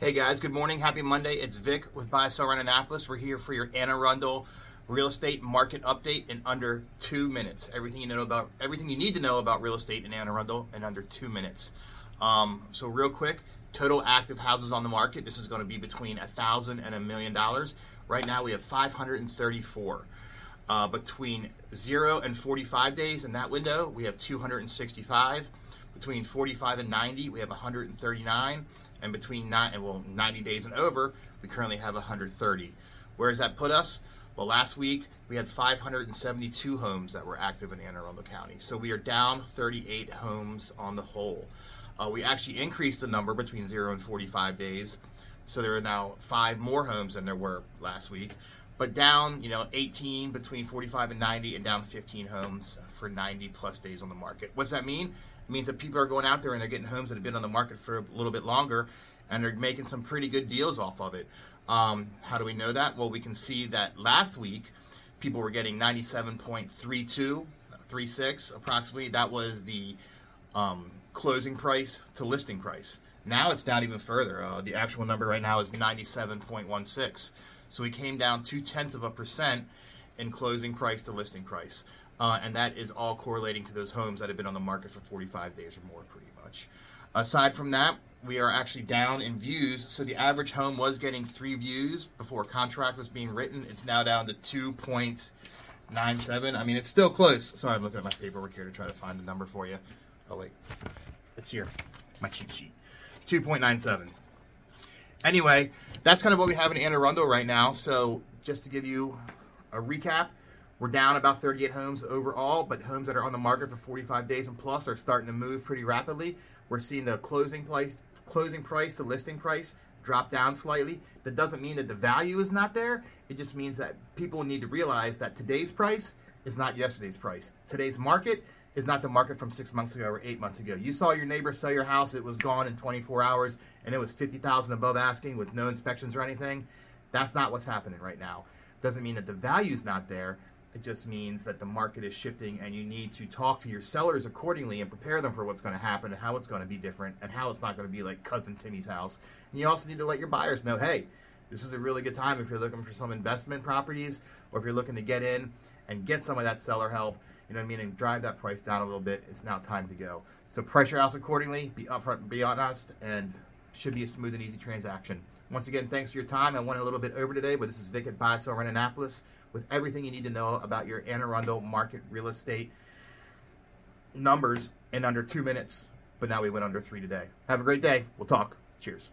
Hey guys, good morning. Happy Monday. It's Vic with Buy, Sell, Run, Annapolis. We're here for your Anne Arundel real estate market update in under 2 minutes. Everything you need to know about real estate in Anne Arundel in under 2 minutes. So real quick, total active houses on the market. This is going to be between $1,000 and $1 million. Right now we have 534. Between 0 and 45 days in that window, we have 265. Between 45 and 90, we have 139. And between 90 days and over, we currently have 130. Where does that put us? Well, last week we had 572 homes that were active in Anne Arundel County. So we are down 38 homes on the whole. We actually increased the number between 0 and 45 days. So there are now 5 more homes than there were last week. But down, 18 between 45 and 90, and down 15 homes for 90 plus days on the market. What's that mean? It means that people are going out there and they're getting homes that have been on the market for a little bit longer, and they're making some pretty good deals off of it. How do we know that? Well, we can see that last week people were getting 97.36 approximately. That was the closing price to listing price. Now it's down even further. The actual number right now is 97.16. So we came down 0.2% in closing price to listing price. And that is all correlating to those homes that have been on the market for 45 days or more, pretty much. Aside from that, we are actually down in views. So the average home was getting 3 views before a contract was being written. It's now down to 2.97. I mean, it's still close. Sorry, I'm looking at my paperwork here to try to find the number for you. Oh, wait. It's here. My cheat sheet. 2.97. Anyway, that's kind of what we have in Anne Arundel right now. So just to give you a recap, we're down about 38 homes overall, but homes that are on the market for 45 days and plus are starting to move pretty rapidly. We're seeing the closing price to listing price drop down slightly. That doesn't mean that the value is not there. It just means that people need to realize that today's price is not yesterday's price. Today's market is not the market from 6 months ago or 8 months ago. You saw your neighbor sell your house, it was gone in 24 hours, and it was $50,000 above asking with no inspections or anything. That's not what's happening right now. Doesn't mean that the value's not there, it just means that the market is shifting and you need to talk to your sellers accordingly and prepare them for what's gonna happen and how it's gonna be different and how it's not gonna be like Cousin Timmy's house. And you also need to let your buyers know, hey, this is a really good time if you're looking for some investment properties or if you're looking to get in and get some of that seller help, and drive that price down a little bit. It's now time to go. So price your house accordingly, be upfront and be honest, and should be a smooth and easy transaction. Once again, thanks for your time. I went a little bit over today, but this is Vic at Buy, Sell, Run Annapolis with everything you need to know about your Anne Arundel market real estate numbers in under 2 minutes, but now we went under 3 today. Have a great day. We'll talk. Cheers.